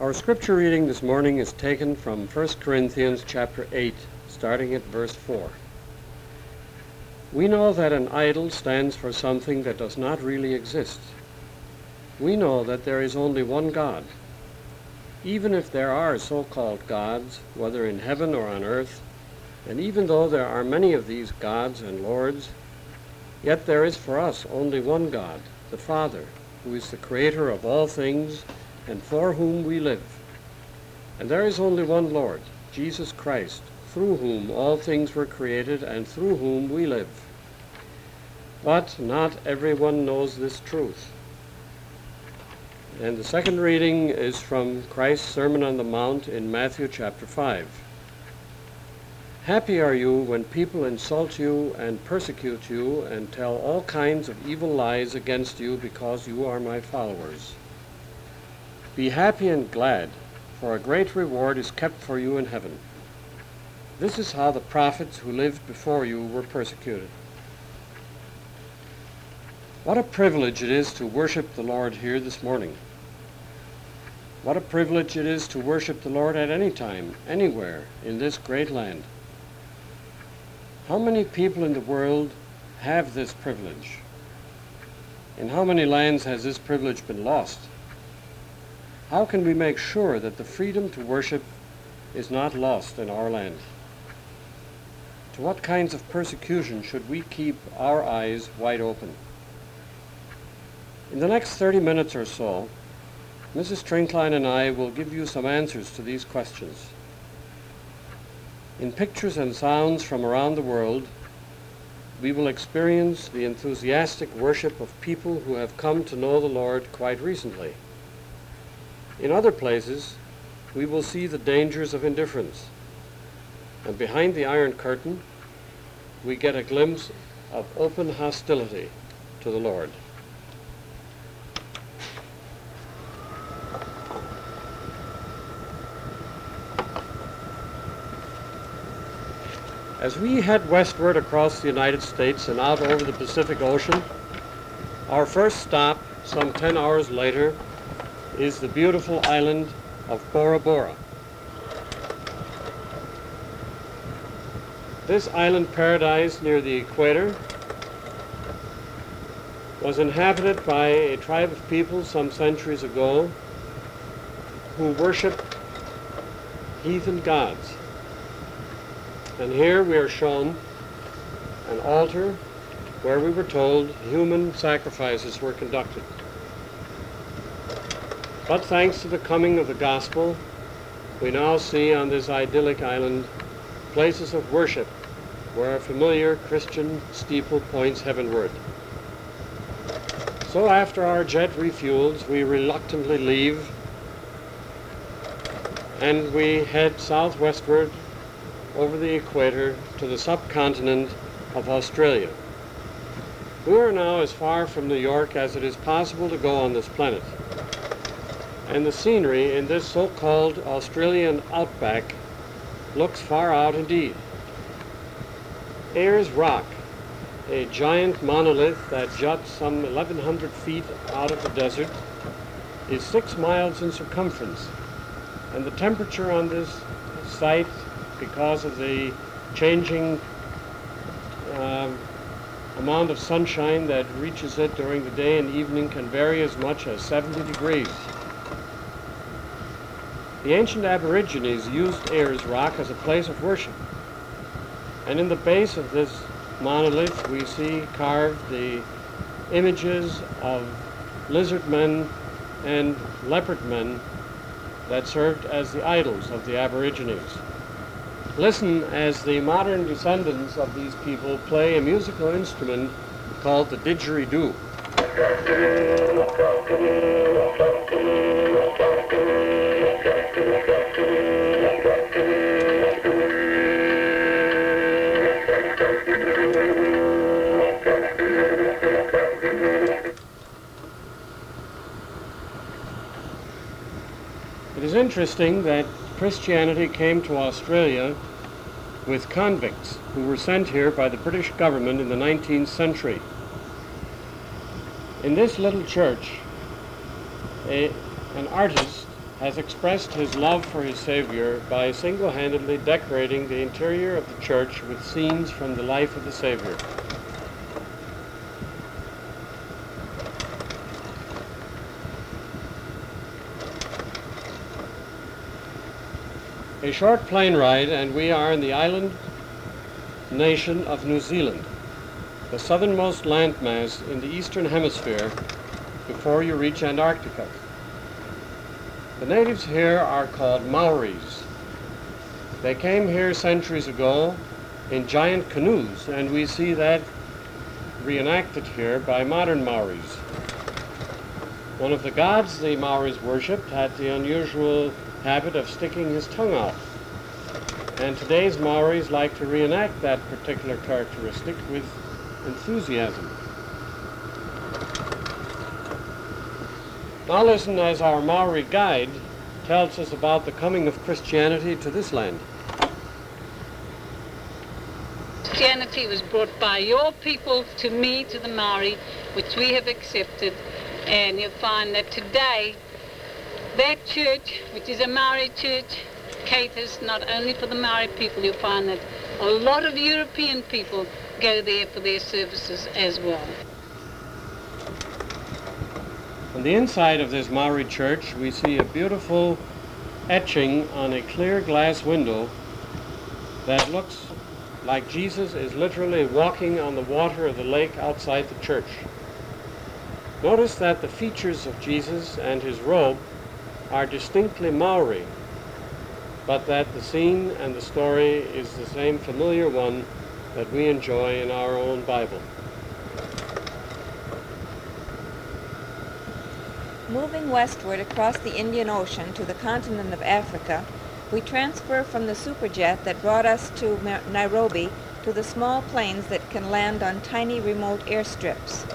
Our scripture reading this morning is taken from 1 Corinthians chapter 8, starting at verse 4. We know that an idol stands for something that does not really exist. We know that there is only one God. Even if there are so-called gods, whether in heaven or on earth, and even though there are many of these gods and lords, yet there is for us only one God, the Father, who is the creator of all things and for whom we live. And there is only one Lord, Jesus Christ, through whom all things were created and through whom we live. But not everyone knows this truth. And the second reading is from Christ's Sermon on the Mount in Matthew chapter 5. Happy are you when people insult you and persecute you and tell all kinds of evil lies against you because you are my followers. Be happy and glad, for a great reward is kept for you in heaven. This is how the prophets who lived before you were persecuted. What a privilege it is to worship the Lord here this morning. What a privilege it is to worship the Lord at any time, anywhere, in this great land. How many people in the world have this privilege? In how many lands has this privilege been lost? How can we make sure that the freedom to worship is not lost in our land? To what kinds of persecution should we keep our eyes wide open? In the next 30 minutes or so, Mrs. Trinkline and I will give you some answers to these questions. In pictures and sounds from around the world, we will experience the enthusiastic worship of people who have come to know the Lord quite recently. In other places, we will see the dangers of indifference. And behind the Iron Curtain, we get a glimpse of open hostility to the Lord. As we head westward across the United States and out over the Pacific Ocean, our first stop, some 10 hours later, is the beautiful island of Bora Bora. This island paradise near the equator was inhabited by a tribe of people some centuries ago who worshiped heathen gods. And here we are shown an altar where we were told human sacrifices were conducted. But thanks to the coming of the gospel, we now see on this idyllic island places of worship where a familiar Christian steeple points heavenward. So after our jet refuels, we reluctantly leave and we head southwestward over the equator to the subcontinent of Australia. We are now as far from New York as it is possible to go on this planet. And the scenery in this so-called Australian outback looks far out indeed. Ayers Rock, a giant monolith that juts some 1,100 feet out of the desert, is 6 miles in circumference. And the temperature on this site, because of the changing amount of sunshine that reaches it during the day and evening, can vary as much as 70 degrees. The ancient Aborigines used Ayers Rock as a place of worship. And in the base of this monolith, we see carved the images of lizard men and leopard men that served as the idols of the Aborigines. Listen as the modern descendants of these people play a musical instrument called the didgeridoo. It is interesting that Christianity came to Australia with convicts who were sent here by the British government in the 19th century. In this little church, an artist has expressed his love for his Savior by single-handedly decorating the interior of the church with scenes from the life of the Savior. A short plane ride and we are in the island nation of New Zealand, the southernmost landmass in the eastern hemisphere before you reach Antarctica. The natives here are called Maoris. They came here centuries ago in giant canoes, and we see that reenacted here by modern Maoris. One of the gods the Maoris worshipped had the unusual habit of sticking his tongue out, and today's Maoris like to reenact that particular characteristic with enthusiasm. Now listen as our Maori guide tells us about the coming of Christianity to this land. Christianity was brought by your people to me, to the Maori, which we have accepted. And you'll find that today, that church, which is a Maori church, caters not only for the Maori people. You'll find that a lot of European people go there for their services as well. On the inside of this Maori church, we see a beautiful etching on a clear glass window that looks like Jesus is literally walking on the water of the lake outside the church. Notice that the features of Jesus and his robe are distinctly Maori, but that the scene and the story is the same familiar one that we enjoy in our own Bible. Moving westward across the Indian Ocean to the continent of Africa, we transfer from the superjet that brought us to Nairobi to the small planes that can land on tiny remote airstrips.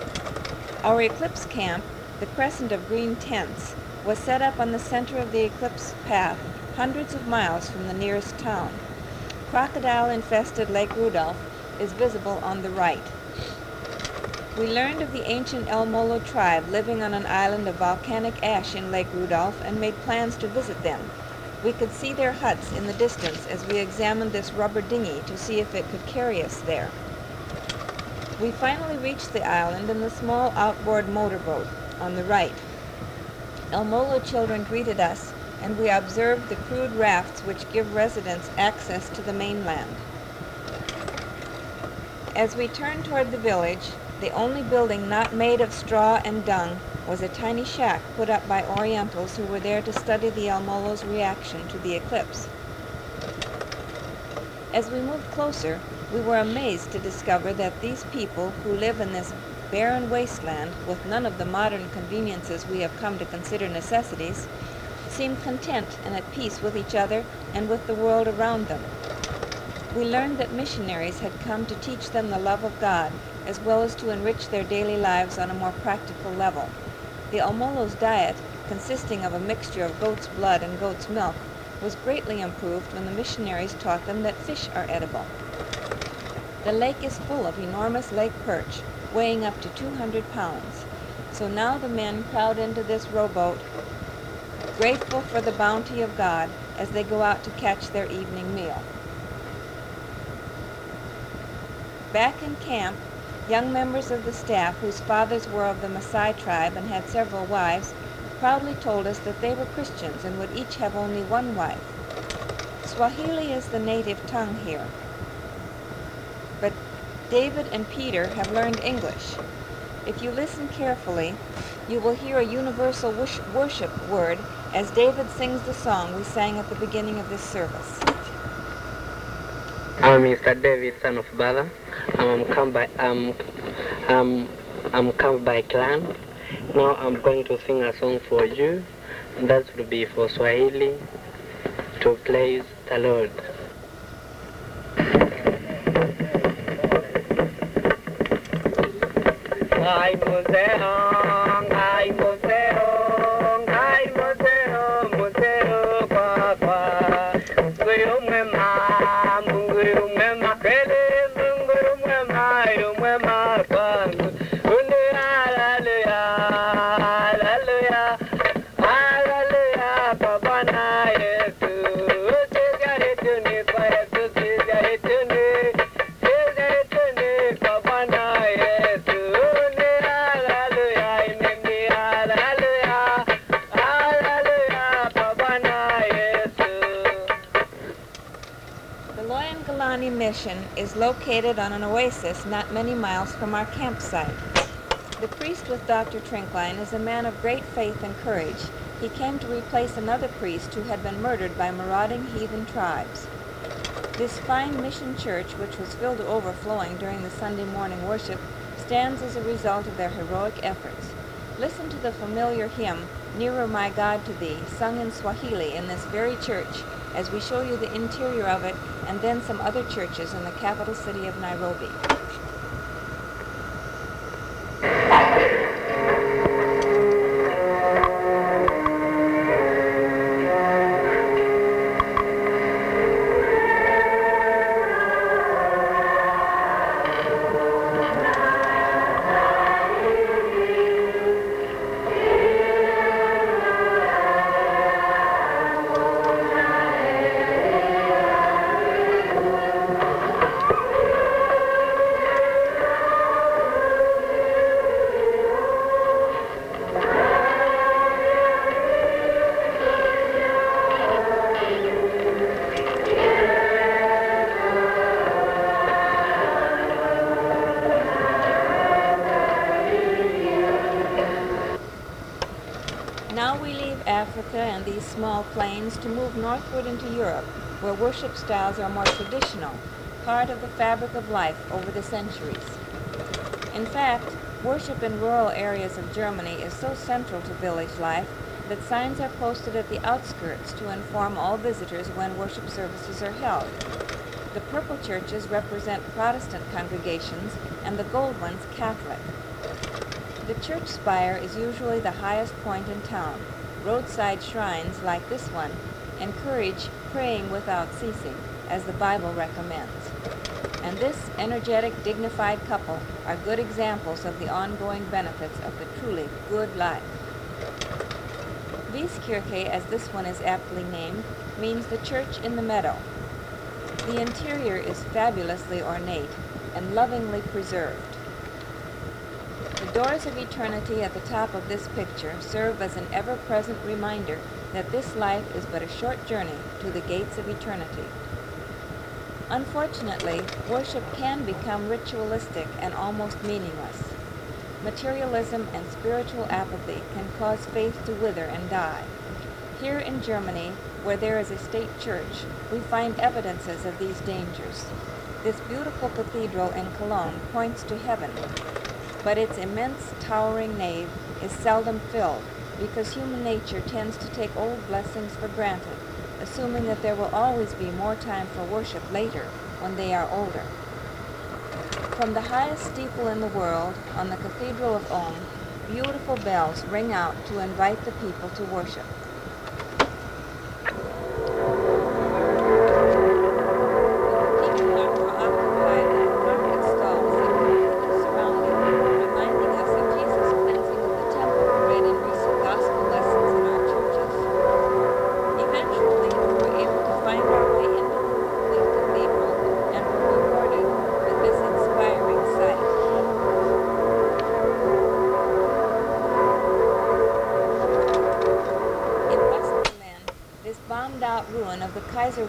Our eclipse camp, the crescent of green tents, was set up on the center of the eclipse path, hundreds of miles from the nearest town. Crocodile-infested Lake Rudolph is visible on the right. We learned of the ancient El Molo tribe living on an island of volcanic ash in Lake Rudolph and made plans to visit them. We could see their huts in the distance as we examined this rubber dinghy to see if it could carry us there. We finally reached the island in the small outboard motorboat on the right. El Molo children greeted us, and we observed the crude rafts which give residents access to the mainland. As we turned toward the village, the only building not made of straw and dung was a tiny shack put up by Orientals who were there to study the El Molo's reaction to the eclipse. As we moved closer, we were amazed to discover that these people who live in this barren wasteland, with none of the modern conveniences we have come to consider necessities, seem content and at peace with each other and with the world around them. We learned that missionaries had come to teach them the love of God, as well as to enrich their daily lives on a more practical level. The El Molo's diet, consisting of a mixture of goat's blood and goat's milk, was greatly improved when the missionaries taught them that fish are edible. The lake is full of enormous lake perch, weighing up to 200 pounds. So now the men crowd into this rowboat, grateful for the bounty of God, as they go out to catch their evening meal. Back in camp, young members of the staff, whose fathers were of the Maasai tribe and had several wives, proudly told us that they were Christians and would each have only one wife. Swahili is the native tongue here, but David and Peter have learned English. If you listen carefully, you will hear a universal worship word as David sings the song we sang at the beginning of this service. I'm Mr. David, son of Bala. I'm come by clan. Now I'm going to sing a song for you, and that will be for Swahili, to praise the Lord. Giovanni Mission is located on an oasis not many miles from our campsite. The priest with Dr. Trinkline is a man of great faith and courage. He came to replace another priest who had been murdered by marauding heathen tribes. This fine mission church, which was filled to overflowing during the Sunday morning worship, stands as a result of their heroic efforts. Listen to the familiar hymn, Nearer My God to Thee, sung in Swahili in this very church, as we show you the interior of it and then some other churches in the capital city of Nairobi. And these small plains to move northward into Europe, where worship styles are more traditional, part of the fabric of life over the centuries. In fact, worship in rural areas of Germany is so central to village life that signs are posted at the outskirts to inform all visitors when worship services are held. The purple churches represent Protestant congregations and the gold ones Catholic. The church spire is usually the highest point in town. Roadside shrines like this one encourage praying without ceasing, as the Bible recommends. And this energetic, dignified couple are good examples of the ongoing benefits of the truly good life. Wieskirche, as this one is aptly named, means the church in the meadow. The interior is fabulously ornate and lovingly preserved. The doors of eternity at the top of this picture serve as an ever-present reminder that this life is but a short journey to the gates of eternity. Unfortunately, worship can become ritualistic and almost meaningless. Materialism and spiritual apathy can cause faith to wither and die. Here in Germany, where there is a state church, we find evidences of these dangers. This beautiful cathedral in Cologne points to heaven, but its immense towering nave is seldom filled because human nature tends to take old blessings for granted, assuming that there will always be more time for worship later when they are older. From the highest steeple in the world, on the Cathedral of Ulm, beautiful bells ring out to invite the people to worship.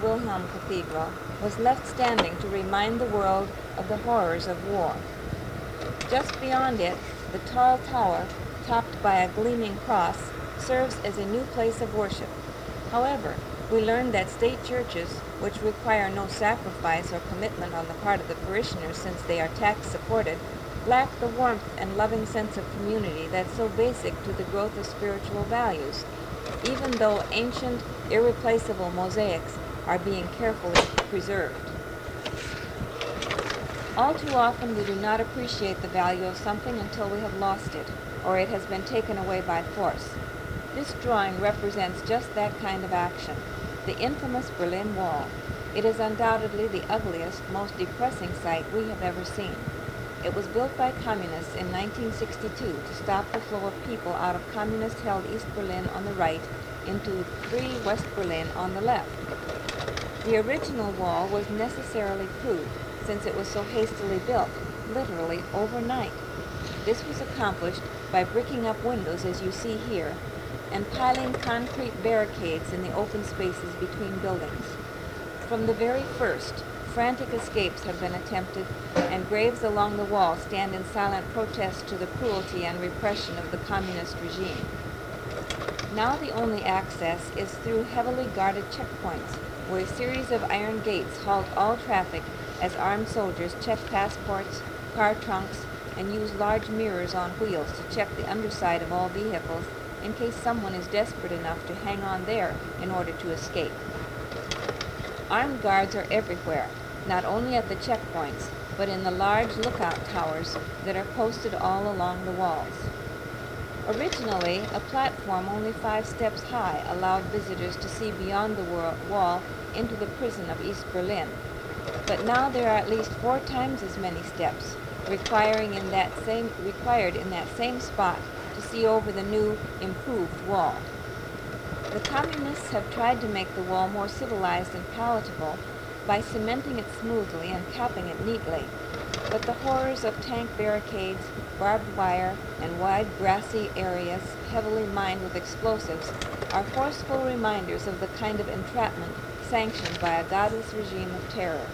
Wilhelm Cathedral was left standing to remind the world of the horrors of war. Just beyond it, the tall tower, topped by a gleaming cross, serves as a new place of worship. However, we learned that state churches, which require no sacrifice or commitment on the part of the parishioners since they are tax-supported, lack the warmth and loving sense of community that's so basic to the growth of spiritual values, even though ancient, irreplaceable mosaics are being carefully preserved. All too often we do not appreciate the value of something until we have lost it, or it has been taken away by force. This drawing represents just that kind of action, the infamous Berlin Wall. It is undoubtedly the ugliest, most depressing sight we have ever seen. It was built by communists in 1962 to stop the flow of people out of communist-held East Berlin on the right into free West Berlin on the left. The original wall was necessarily crude, since it was so hastily built, literally overnight. This was accomplished by bricking up windows, as you see here, and piling concrete barricades in the open spaces between buildings. From the very first, Frantic escapes have been attempted, and graves along the wall stand in silent protest to the cruelty and repression of the communist regime. Now the only access is through heavily guarded checkpoints, where a series of iron gates halt all traffic as armed soldiers check passports, car trunks, and use large mirrors on wheels to check the underside of all vehicles in case someone is desperate enough to hang on there in order to escape. Armed guards are everywhere, not only at the checkpoints, but in the large lookout towers that are posted all along the walls. Originally, a platform only 5 steps high allowed visitors to see beyond the wall into the prison of East Berlin, but now there are at least 4 times as many steps, required in that same spot to see over the new, improved wall. The communists have tried to make the wall more civilized and palatable by cementing it smoothly and capping it neatly, but the horrors of tank barricades, barbed wire, and wide grassy areas heavily mined with explosives are forceful reminders of the kind of entrapment sanctioned by a godless regime of terror.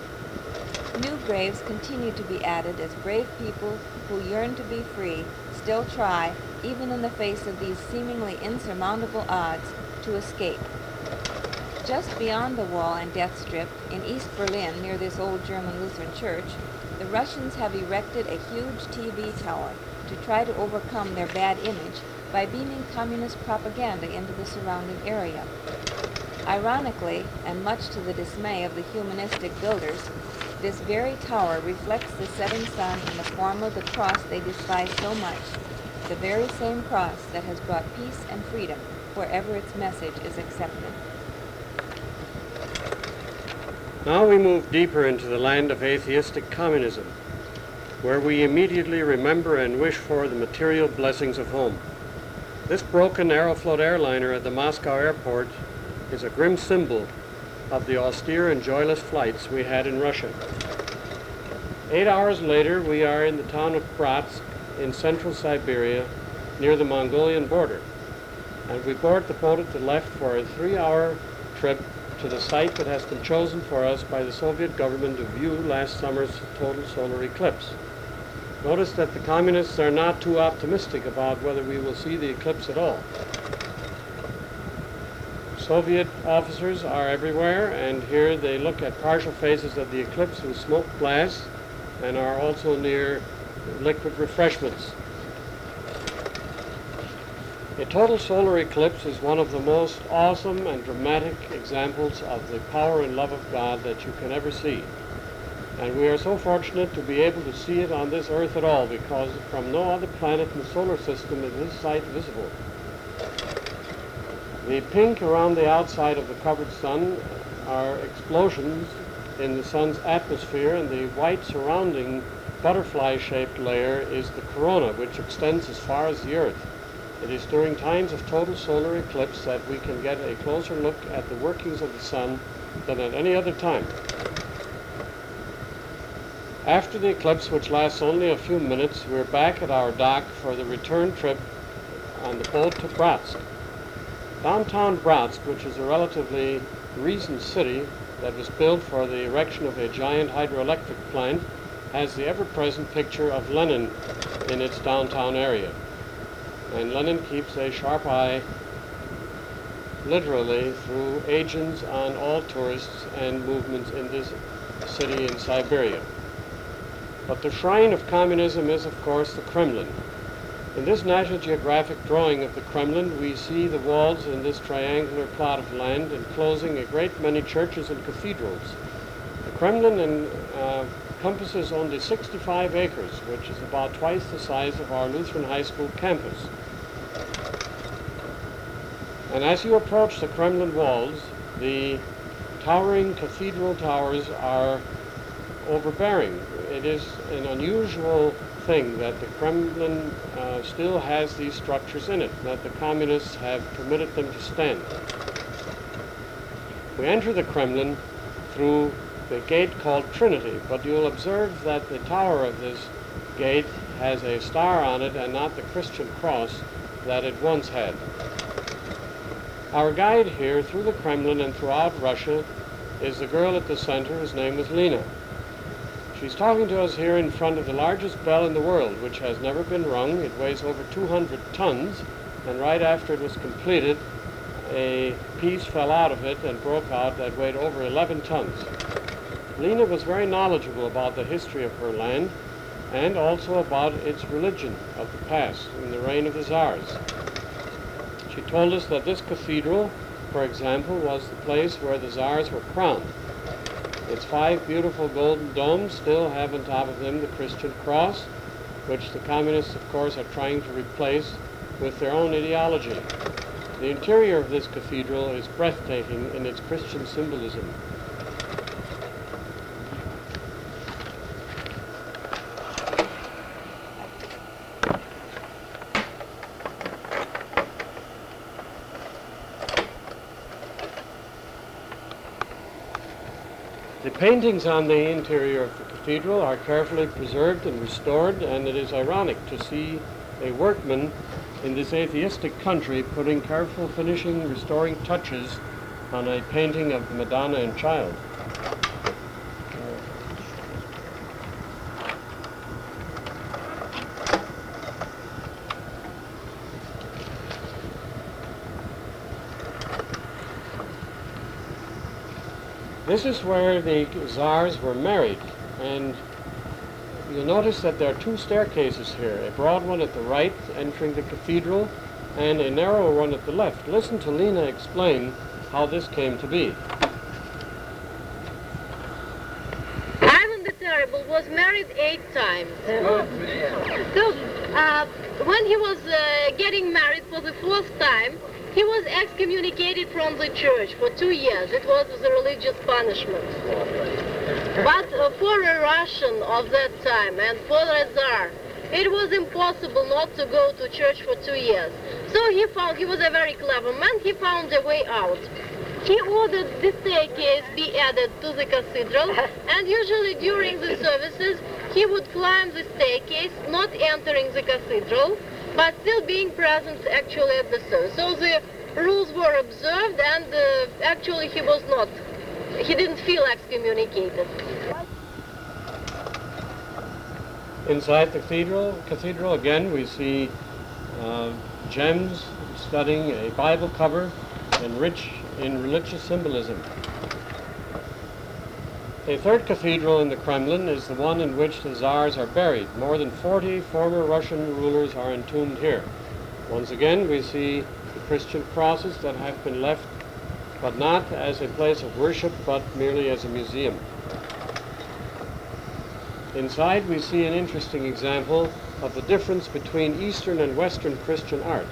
New graves continue to be added as brave people who yearn to be free still try, even in the face of these seemingly insurmountable odds, to escape. Just beyond the wall and death strip, in East Berlin, near this old German Lutheran church, the Russians have erected a huge TV tower to try to overcome their bad image by beaming communist propaganda into the surrounding area. Ironically, and much to the dismay of the humanistic builders, this very tower reflects the setting sun in the form of the cross they despise so much, the very same cross that has brought peace and freedom wherever its message is accepted. Now we move deeper into the land of atheistic communism, where we immediately remember and wish for the material blessings of home. This broken Aeroflot airliner at the Moscow airport is a grim symbol of the austere and joyless flights we had in Russia. 8 hours later, we are in the town of Bratsk in central Siberia, near the Mongolian border, and we board the boat at the left for a 3-hour trip to the site that has been chosen for us by the Soviet government to view last summer's total solar eclipse. Notice that the communists are not too optimistic about whether we will see the eclipse at all. Soviet officers are everywhere, and here they look at partial phases of the eclipse with smoked glass and are also near liquid refreshments. A total solar eclipse is one of the most awesome and dramatic examples of the power and love of God that you can ever see. And we are so fortunate to be able to see it on this Earth at all, because from no other planet in the solar system is this sight visible. The pink around the outside of the covered sun are explosions in the sun's atmosphere, and the white surrounding butterfly-shaped layer is the corona, which extends as far as the Earth. It is during times of total solar eclipse that we can get a closer look at the workings of the sun than at any other time. After the eclipse, which lasts only a few minutes, we're back at our dock for the return trip on the boat to Bratsk. Downtown Bratsk, which is a relatively recent city that was built for the erection of a giant hydroelectric plant, has the ever-present picture of Lenin in its downtown area. And Lenin keeps a sharp eye, literally, through agents on all tourists and movements in this city in Siberia. But the shrine of communism is, of course, the Kremlin. In this National Geographic drawing of the Kremlin, we see the walls in this triangular plot of land enclosing a great many churches and cathedrals. The Kremlin encompasses only 65 acres, which is about twice the size of our Lutheran High School campus. And as you approach the Kremlin walls, the towering cathedral towers are overbearing. It is an unusual thing that the Kremlin still has these structures in it, that the communists have permitted them to stand. We enter the Kremlin through the gate called Trinity, but you'll observe that the tower of this gate has a star on it and not the Christian cross that it once had. Our guide here through the Kremlin and throughout Russia is the girl at the center whose name is Lena. She's talking to us here in front of the largest bell in the world, which has never been rung. It weighs over 200 tons, and right after it was completed, a piece fell out of it and broke out that weighed over 11 tons. Lena was very knowledgeable about the history of her land and also about its religion of the past in the reign of the Tsars. She told us that this cathedral, for example, was the place where the Tsars were crowned. Its 5 beautiful golden domes still have on top of them the Christian cross, which the communists, of course, are trying to replace with their own ideology. The interior of this cathedral is breathtaking in its Christian symbolism. The paintings on the interior of the cathedral are carefully preserved and restored, and it is ironic to see a workman in this atheistic country putting careful finishing, restoring touches on a painting of the Madonna and Child. This is where the Tsars were married, and you'll notice that there are 2 staircases here, a broad one at the right entering the cathedral and a narrow one at the left. Listen to Lena explain how this came to be. Ivan the Terrible was married 8 times. So when he was getting married for the 4th time, he was excommunicated from the church for 2 years. It was the religious punishment. But for a Russian of that time and for a Tsar, it was impossible not to go to church for 2 years. So he was a very clever man, he found a way out. He ordered the staircase be added to the cathedral, and usually during the services he would climb the staircase, not entering the cathedral, but still being present actually at the service. So the rules were observed, and actually he didn't feel excommunicated. Inside the cathedral again, we see gems studding a Bible cover and rich in religious symbolism. A 3rd cathedral in the Kremlin is the one in which the Tsars are buried. More than 40 former Russian rulers are entombed here. Once again, we see the Christian crosses that have been left, but not as a place of worship, but merely as a museum. Inside, we see an interesting example of the difference between Eastern and Western Christian art.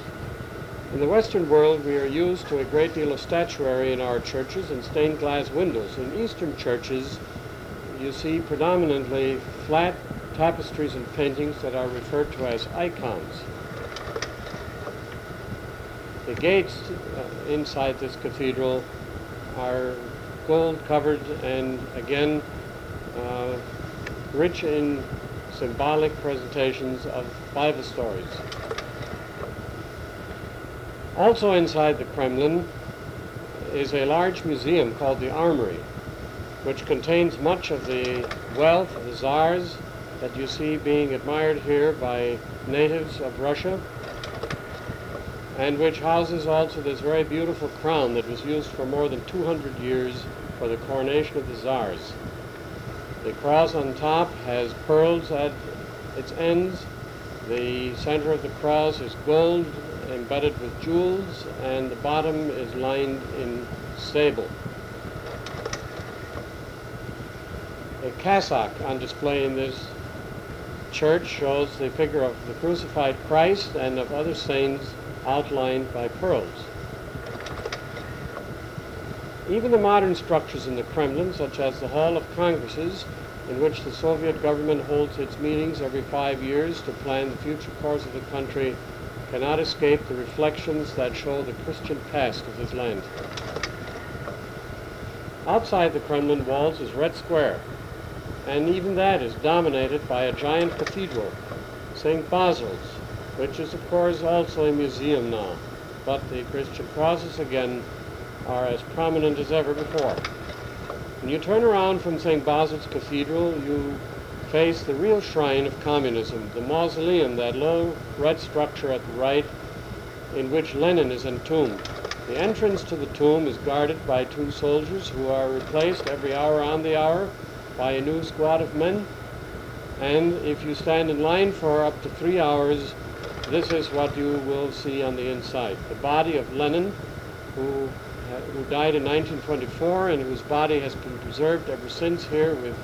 In the Western world, we are used to a great deal of statuary in our churches and stained glass windows. In Eastern churches, you see predominantly flat tapestries and paintings that are referred to as icons. The gates inside this cathedral are gold-covered and, again, rich in symbolic presentations of Bible stories. Also inside the Kremlin is a large museum called the Armory, which contains much of the wealth of the Tsars that you see being admired here by natives of Russia, and which houses also this very beautiful crown that was used for more than 200 years for the coronation of the Tsars. The cross on top has pearls at its ends. The center of the cross is gold embedded with jewels, and the bottom is lined in sable. A cassock on display in this church shows the figure of the crucified Christ and of other saints outlined by pearls. Even the modern structures in the Kremlin, such as the Hall of Congresses, in which the Soviet government holds its meetings every 5 years to plan the future course of the country, cannot escape the reflections that show the Christian past of this land. Outside the Kremlin walls is Red Square, and even that is dominated by a giant cathedral, St. Basil's, which is, of course, also a museum now, but the Christian crosses, again, are as prominent as ever before. When you turn around from St. Basil's Cathedral, you face the real shrine of communism, the mausoleum, that low red structure at the right in which Lenin is entombed. The entrance to the tomb is guarded by two soldiers who are replaced every hour on the hour by a new squad of men. And if you stand in line for up to 3 hours, this is what you will see on the inside. The body of Lenin, who died in 1924 and whose body has been preserved ever since here with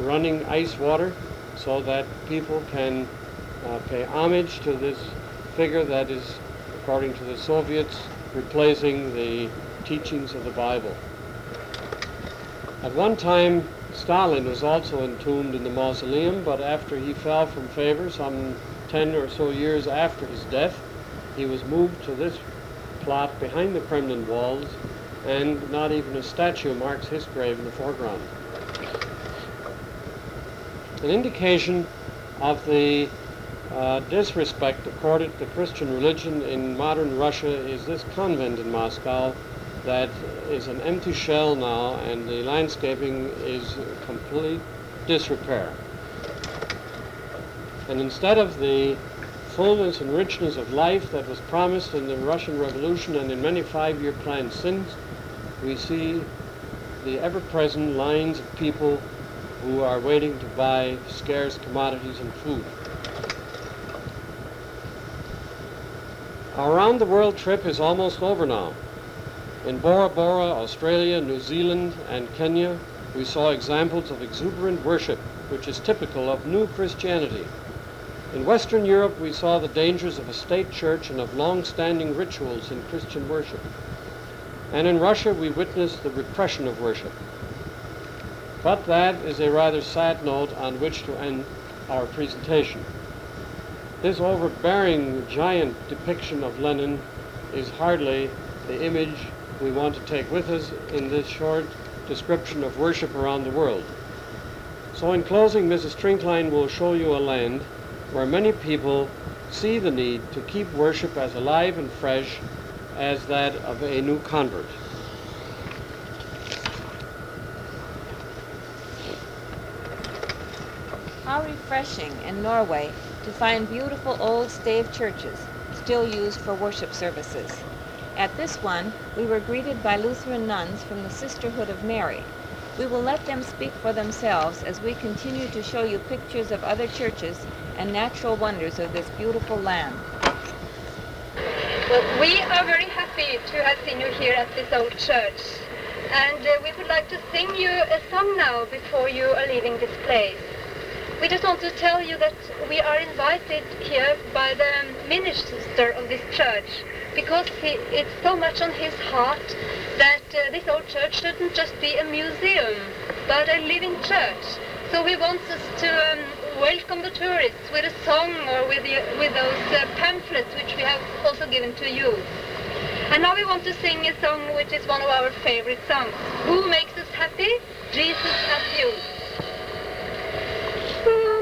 running ice water, so that people can pay homage to this figure that is, according to the Soviets, replacing the teachings of the Bible. At one time, Stalin was also entombed in the mausoleum, but after he fell from favor, some 10 or so years after his death, he was moved to this plot behind the Kremlin walls, and not even a statue marks his grave in the foreground. An indication of the disrespect accorded to Christian religion in modern Russia is this convent in Moscow that is an empty shell now, and the landscaping is complete disrepair. And instead of the fullness and richness of life that was promised in the Russian Revolution and in many five-year plans since, we see the ever-present lines of people who are waiting to buy scarce commodities and food. Our round-the-world trip is almost over now. In Bora Bora, Australia, New Zealand, and Kenya, we saw examples of exuberant worship, which is typical of new Christianity. In Western Europe, we saw the dangers of a state church and of long-standing rituals in Christian worship. And in Russia, we witnessed the repression of worship. But that is a rather sad note on which to end our presentation. This overbearing, giant depiction of Lenin is hardly the image we want to take with us in this short description of worship around the world. So in closing, Mrs. Trinklein will show you a land where many people see the need to keep worship as alive and fresh as that of a new convert. How refreshing in Norway to find beautiful old staved churches still used for worship services. At this one, we were greeted by Lutheran nuns from the Sisterhood of Mary. We will let them speak for themselves as we continue to show you pictures of other churches and natural wonders of this beautiful land. Well, we are very happy to have seen you here at this old church. And we would like to sing you a song now before you are leaving this place. We just want to tell you that we are invited here by the minister of this church, because it's so much on his heart that this old church shouldn't just be a museum, but a living church. So he wants us to welcome the tourists with a song or with those pamphlets which we have also given to you. And now we want to sing a song which is one of our favorite songs. Who makes us happy? Jesus and you.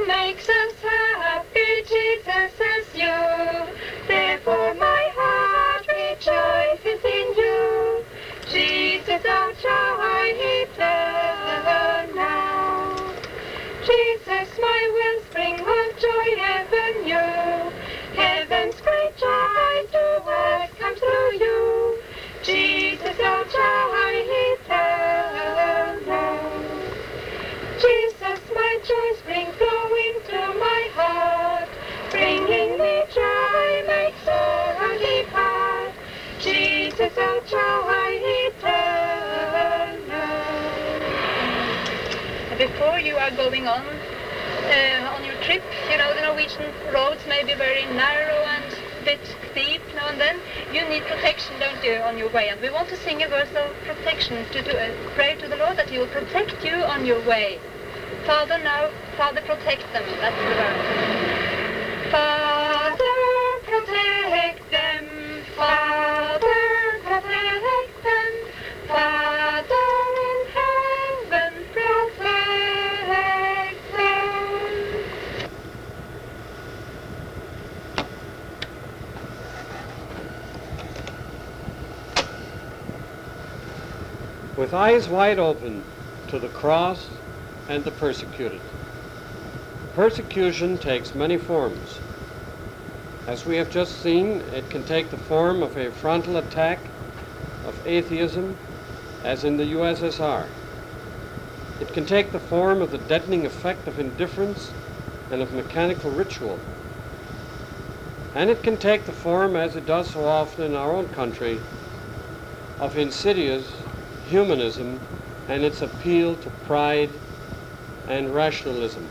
Makes us happy, Jesus is you. Therefore my heart rejoices in you. Jesus, our joy, he does now. Jesus, my wellspring of joy ever new. Heaven's great joy to us comes through you. Jesus, our joy, he does now. Jesus, my joys bring glory to my heart, bringing me joy, make sorrow depart. Jesus, our joy eternal. Before you are going on your trip, you know the Norwegian roads may be very narrow and a bit steep now and then. You need protection, don't you, on your way? And we want to sing a verse of protection to pray to the Lord that He will protect you on your way. Father, now, Father, protect them. That's the word. Father, protect them. Father, protect them. Father in heaven, protect them. With eyes wide open to the cross and the persecuted. Persecution takes many forms. As we have just seen, it can take the form of a frontal attack of atheism, as in the USSR. It can take the form of the deadening effect of indifference and of mechanical ritual. And it can take the form, as it does so often in our own country, of insidious humanism and its appeal to pride and rationalism.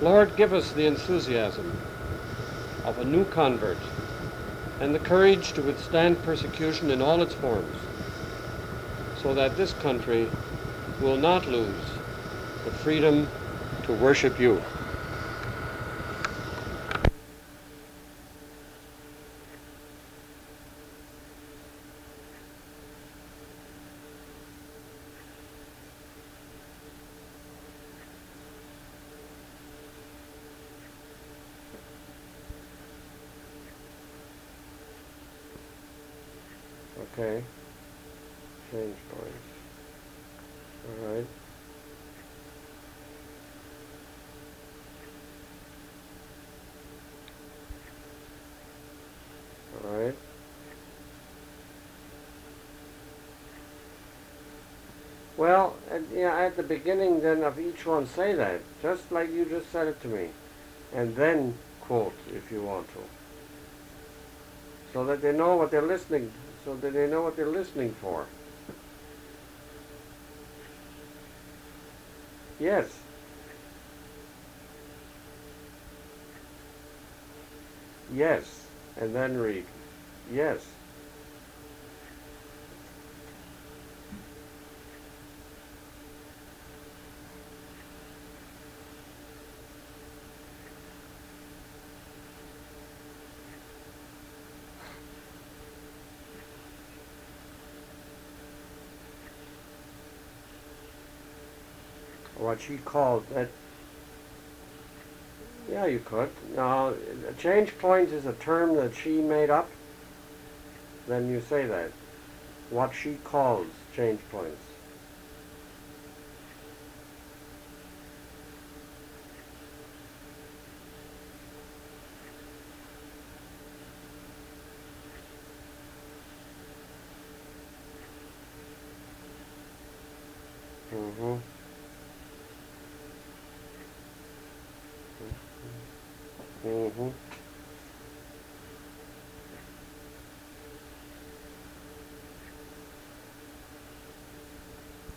Lord, give us the enthusiasm of a new convert and the courage to withstand persecution in all its forms, so that this country will not lose the freedom to worship you. Okay, change points, all right. Well, at the beginning then of each one say that, just like you just said it to me, and then quote if you want to, so that they know what they're listening to. So that they know what they're listening for. Yes. Yes. And then read. Yes. What she called that. Yeah, you could. Now, change point is a term that she made up. Then you say that. What she calls change points.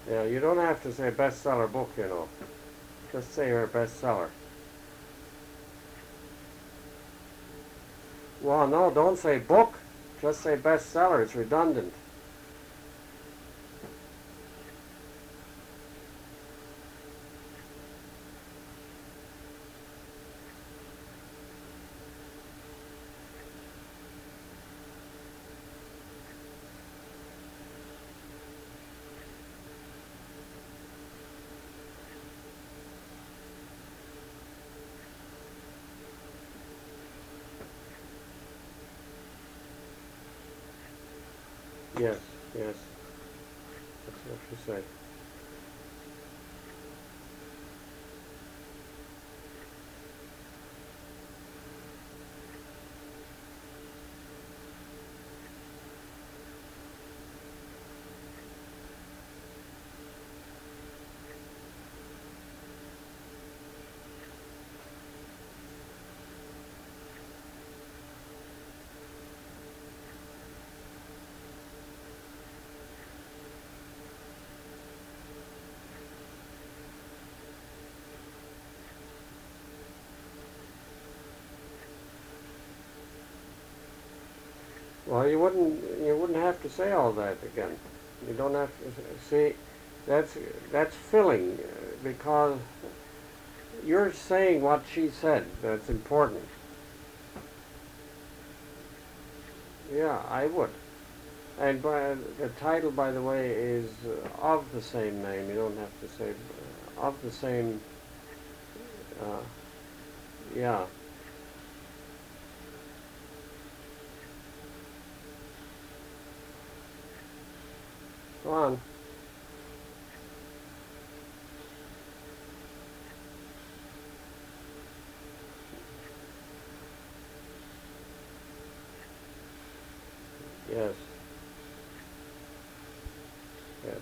Yeah, you don't have to say bestseller book, you know. Just say her bestseller. Well, no, don't say book. Just say bestseller. It's redundant. Yes, yes. That's what you say. Well, you wouldn't have to say all that again. You don't have to see. That's filling, because you're saying what she said. That's important. Yeah, I would. And the title, by the way, is of the same name. You don't have to say of the same. Yeah. Go on. Yes.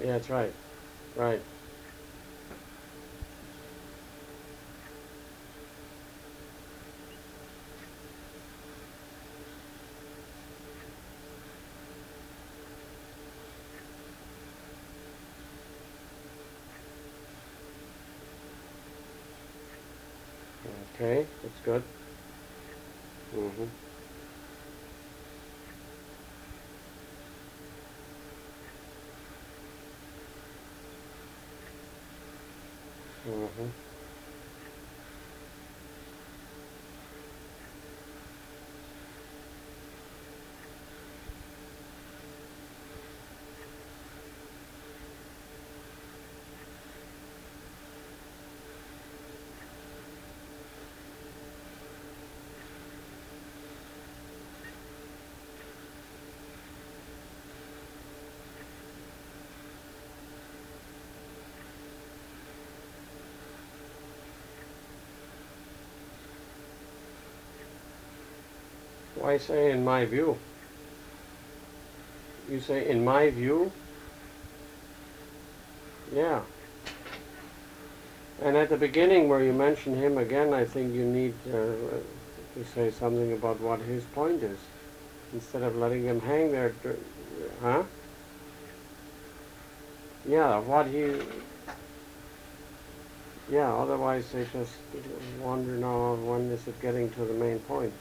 Yeah, that's right. Right. Okay, that's good. Mm-hmm. Mm-hmm. Why say in my view? You say in my view? Yeah. And at the beginning where you mention him again, I think you need to say something about what his point is. Instead of letting him hang there, huh? Yeah, what he... Yeah, otherwise they just wonder now when is it getting to the main point.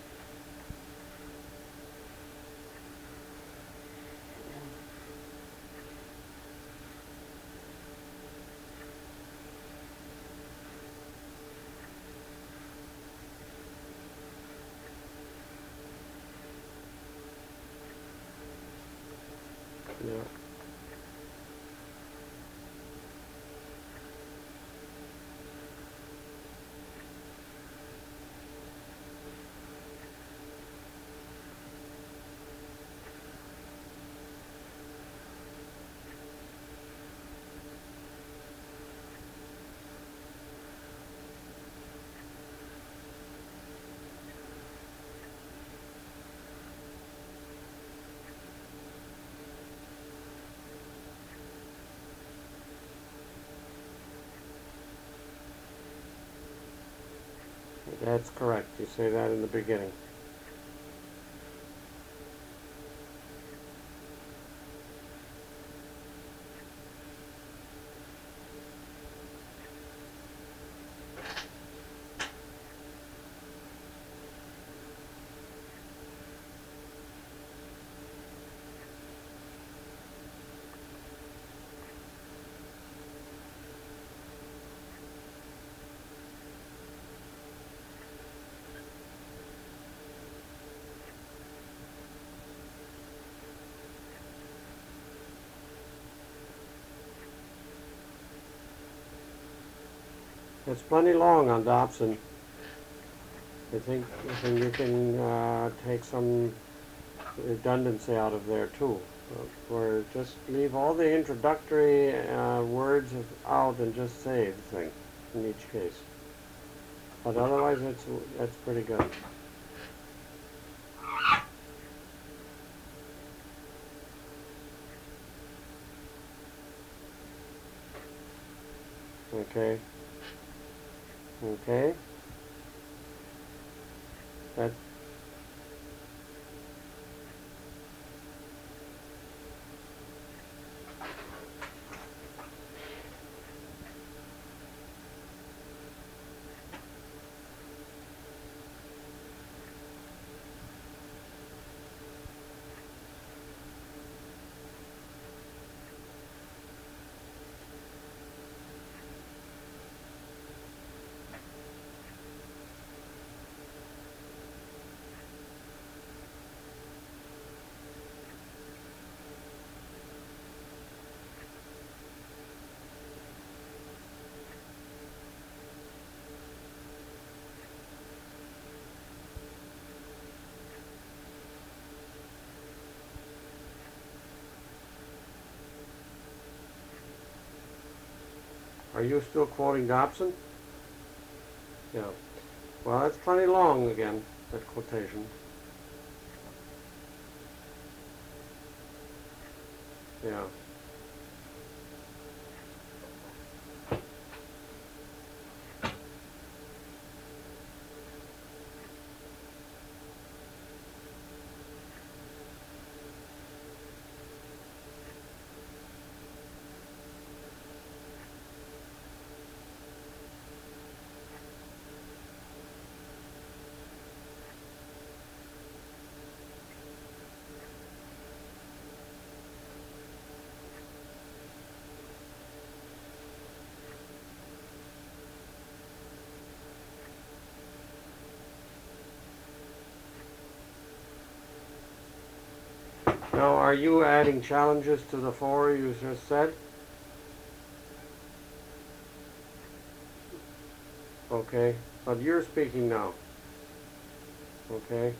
That's correct. You say that in the beginning. It's plenty long on Dobson. I think you can take some redundancy out of there too. Or just leave all the introductory words out and just say the thing in each case. But otherwise, that's pretty good. Okay. Okay. That. Are you still quoting Dobson? Yeah. Well, it's plenty long again, that quotation. Yeah. Now, are you adding challenges to the four you just said? Okay, but you're speaking now. Okay.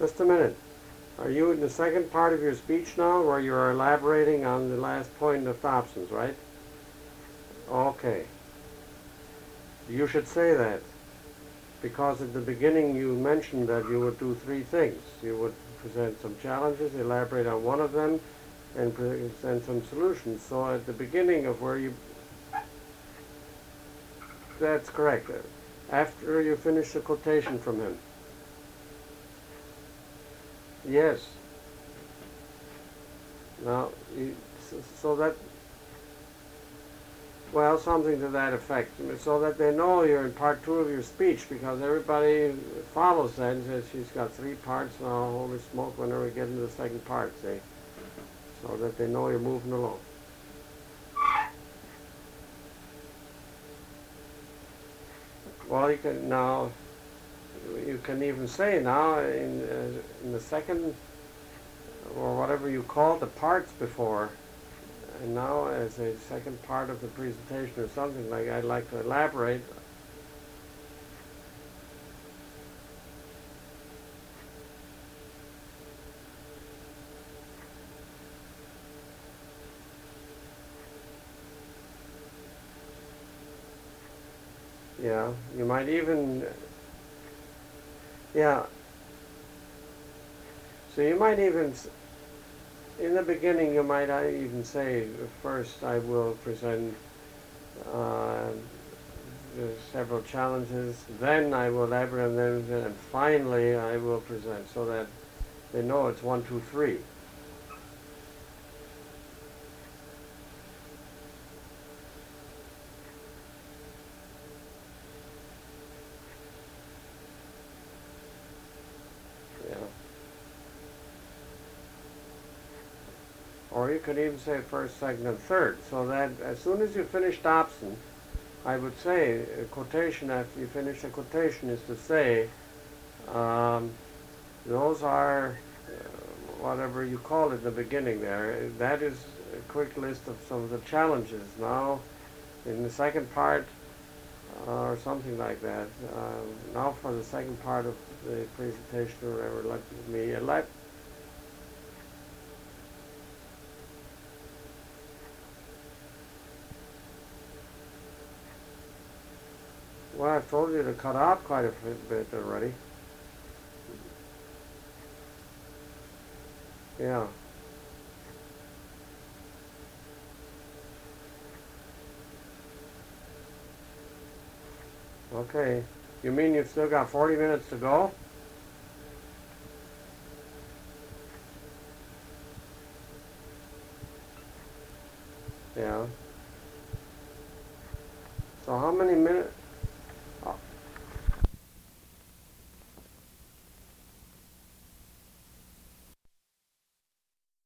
Just a minute. Are you in the second part of your speech now, where you're elaborating on the last point of Dobson's, right? Okay. You should say that, because at the beginning you mentioned that you would do three things. You would present some challenges, elaborate on one of them, and present some solutions. So at the beginning of where you... That's correct. After you finish the quotation from him. Yes. Now, so that, well, something to that effect, so that they know you're in part two of your speech, because everybody follows that and says, she's got three parts now, holy smoke, whenever we get into the second part, see? So that they know you're moving along. Well, you can now... You can even say now in the second, or whatever you called the parts before, and now as a second part of the presentation or something, like, I'd like to elaborate. Yeah, you might even... Yeah, so you might even, in the beginning you might even say, first I will present several challenges, then I will elaborate on them, and finally I will present, so that they know it's 1, 2, 3. Or you could even say first, second, and third, so that as soon as you finish Dobson, I would say a quotation after you finish a quotation is to say, those are whatever you call it in the beginning there. That is a quick list of some of the challenges. Now, in the second part, or something like that, now for the second part of the presentation or whatever, let me elect. Well, I've told you to cut out quite a bit already. Yeah. Okay. You mean you've still got 40 minutes to go? Yeah. So how many minutes?